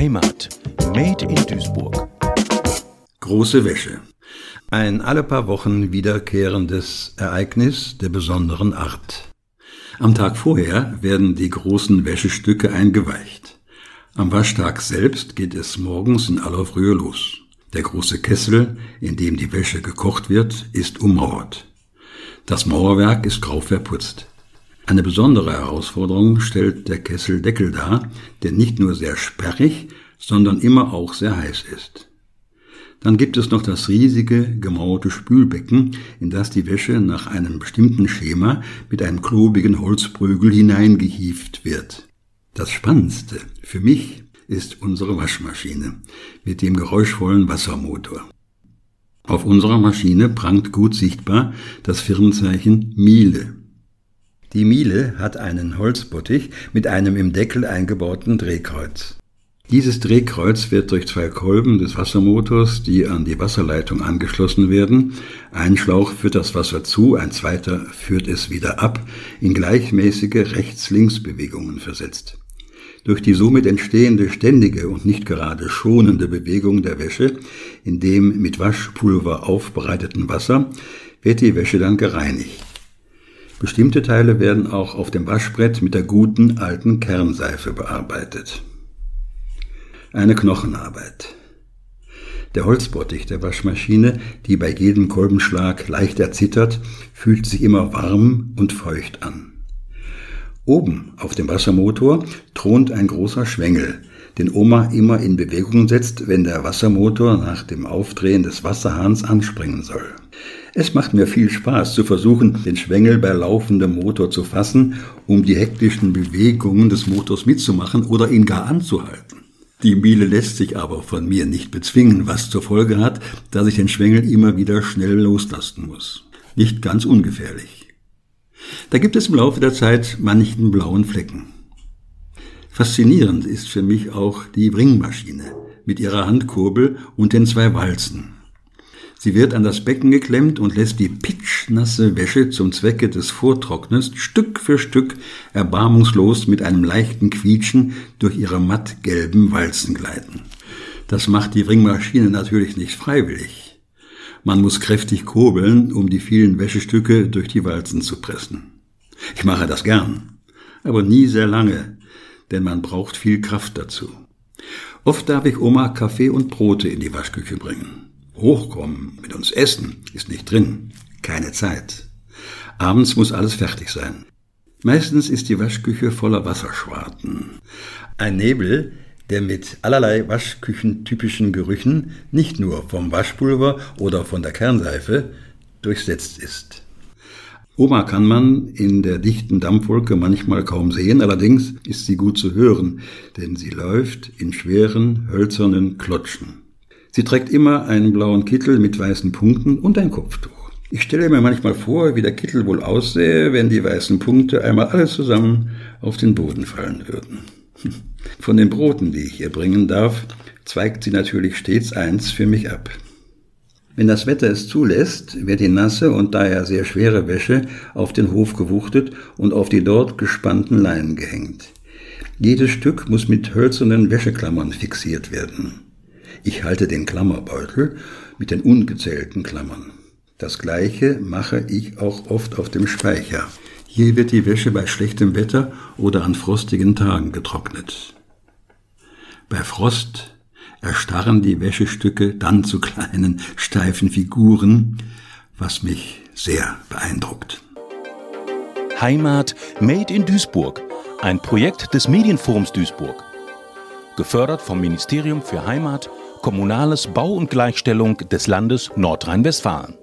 Heimat. Made in Duisburg. Große Wäsche. Ein alle paar Wochen wiederkehrendes Ereignis der besonderen Art. Am Tag vorher werden die großen Wäschestücke eingeweicht. Am Waschtag selbst geht es morgens in aller Frühe los. Der große Kessel, in dem die Wäsche gekocht wird, ist ummauert. Das Mauerwerk ist grau verputzt. Eine besondere Herausforderung stellt der Kesseldeckel dar, der nicht nur sehr sperrig, sondern immer auch sehr heiß ist. Dann gibt es noch das riesige, gemauerte Spülbecken, in das die Wäsche nach einem bestimmten Schema mit einem klobigen Holzprügel hineingehieft wird. Das Spannendste für mich ist unsere Waschmaschine mit dem geräuschvollen Wassermotor. Auf unserer Maschine prangt gut sichtbar das Firmenzeichen Miele. Die Miele hat einen Holzbottich mit einem im Deckel eingebauten Drehkreuz. Dieses Drehkreuz wird durch zwei Kolben des Wassermotors, die an die Wasserleitung angeschlossen werden, ein Schlauch führt das Wasser zu, ein zweiter führt es wieder ab, in gleichmäßige Rechts-Links-Bewegungen versetzt. Durch die somit entstehende ständige und nicht gerade schonende Bewegung der Wäsche, in dem mit Waschpulver aufbereiteten Wasser, wird die Wäsche dann gereinigt. Bestimmte Teile werden auch auf dem Waschbrett mit der guten alten Kernseife bearbeitet. Eine Knochenarbeit. Der Holzbottich der Waschmaschine, die bei jedem Kolbenschlag leicht erzittert, fühlt sich immer warm und feucht an. Oben auf dem Wassermotor thront ein großer Schwengel, den Oma immer in Bewegung setzt, wenn der Wassermotor nach dem Aufdrehen des Wasserhahns anspringen soll. Es macht mir viel Spaß zu versuchen, den Schwengel bei laufendem Motor zu fassen, um die hektischen Bewegungen des Motors mitzumachen oder ihn gar anzuhalten. Die Miele lässt sich aber von mir nicht bezwingen, was zur Folge hat, dass ich den Schwengel immer wieder schnell loslassen muss. Nicht ganz ungefährlich. Da gibt es im Laufe der Zeit manchen blauen Flecken. Faszinierend ist für mich auch die Bringmaschine mit ihrer Handkurbel und den zwei Walzen. Sie wird an das Becken geklemmt und lässt die pitschnasse Wäsche zum Zwecke des Vortrocknens Stück für Stück erbarmungslos mit einem leichten Quietschen durch ihre mattgelben Walzen gleiten. Das macht die Bringmaschine natürlich nicht freiwillig. Man muss kräftig kurbeln, um die vielen Wäschestücke durch die Walzen zu pressen. Ich mache das gern, aber nie sehr lange, denn man braucht viel Kraft dazu. Oft darf ich Oma Kaffee und Brote in die Waschküche bringen. Hochkommen, mit uns essen, ist nicht drin. Keine Zeit. Abends muss alles fertig sein. Meistens ist die Waschküche voller Wasserschwarten. Ein Nebel, der mit allerlei waschküchentypischen Gerüchen nicht nur vom Waschpulver oder von der Kernseife durchsetzt ist. Oma kann man in der dichten Dampfwolke manchmal kaum sehen, allerdings ist sie gut zu hören, denn sie läuft in schweren, hölzernen Klotschen. Sie trägt immer einen blauen Kittel mit weißen Punkten und ein Kopftuch. Ich stelle mir manchmal vor, wie der Kittel wohl aussähe, wenn die weißen Punkte einmal alles zusammen auf den Boden fallen würden. Von den Broten, die ich ihr bringen darf, zweigt sie natürlich stets eins für mich ab. Wenn das Wetter es zulässt, wird die nasse und daher sehr schwere Wäsche auf den Hof gewuchtet und auf die dort gespannten Leinen gehängt. Jedes Stück muss mit hölzernen Wäscheklammern fixiert werden. Ich halte den Klammerbeutel mit den ungezählten Klammern. Das Gleiche mache ich auch oft auf dem Speicher. Hier wird die Wäsche bei schlechtem Wetter oder an frostigen Tagen getrocknet. Bei Frost erstarren die Wäschestücke dann zu kleinen, steifen Figuren, was mich sehr beeindruckt. Heimat Made in Duisburg, ein Projekt des Medienforums Duisburg. Gefördert vom Ministerium für Heimat, Kommunales Bau und Gleichstellung des Landes Nordrhein-Westfalen.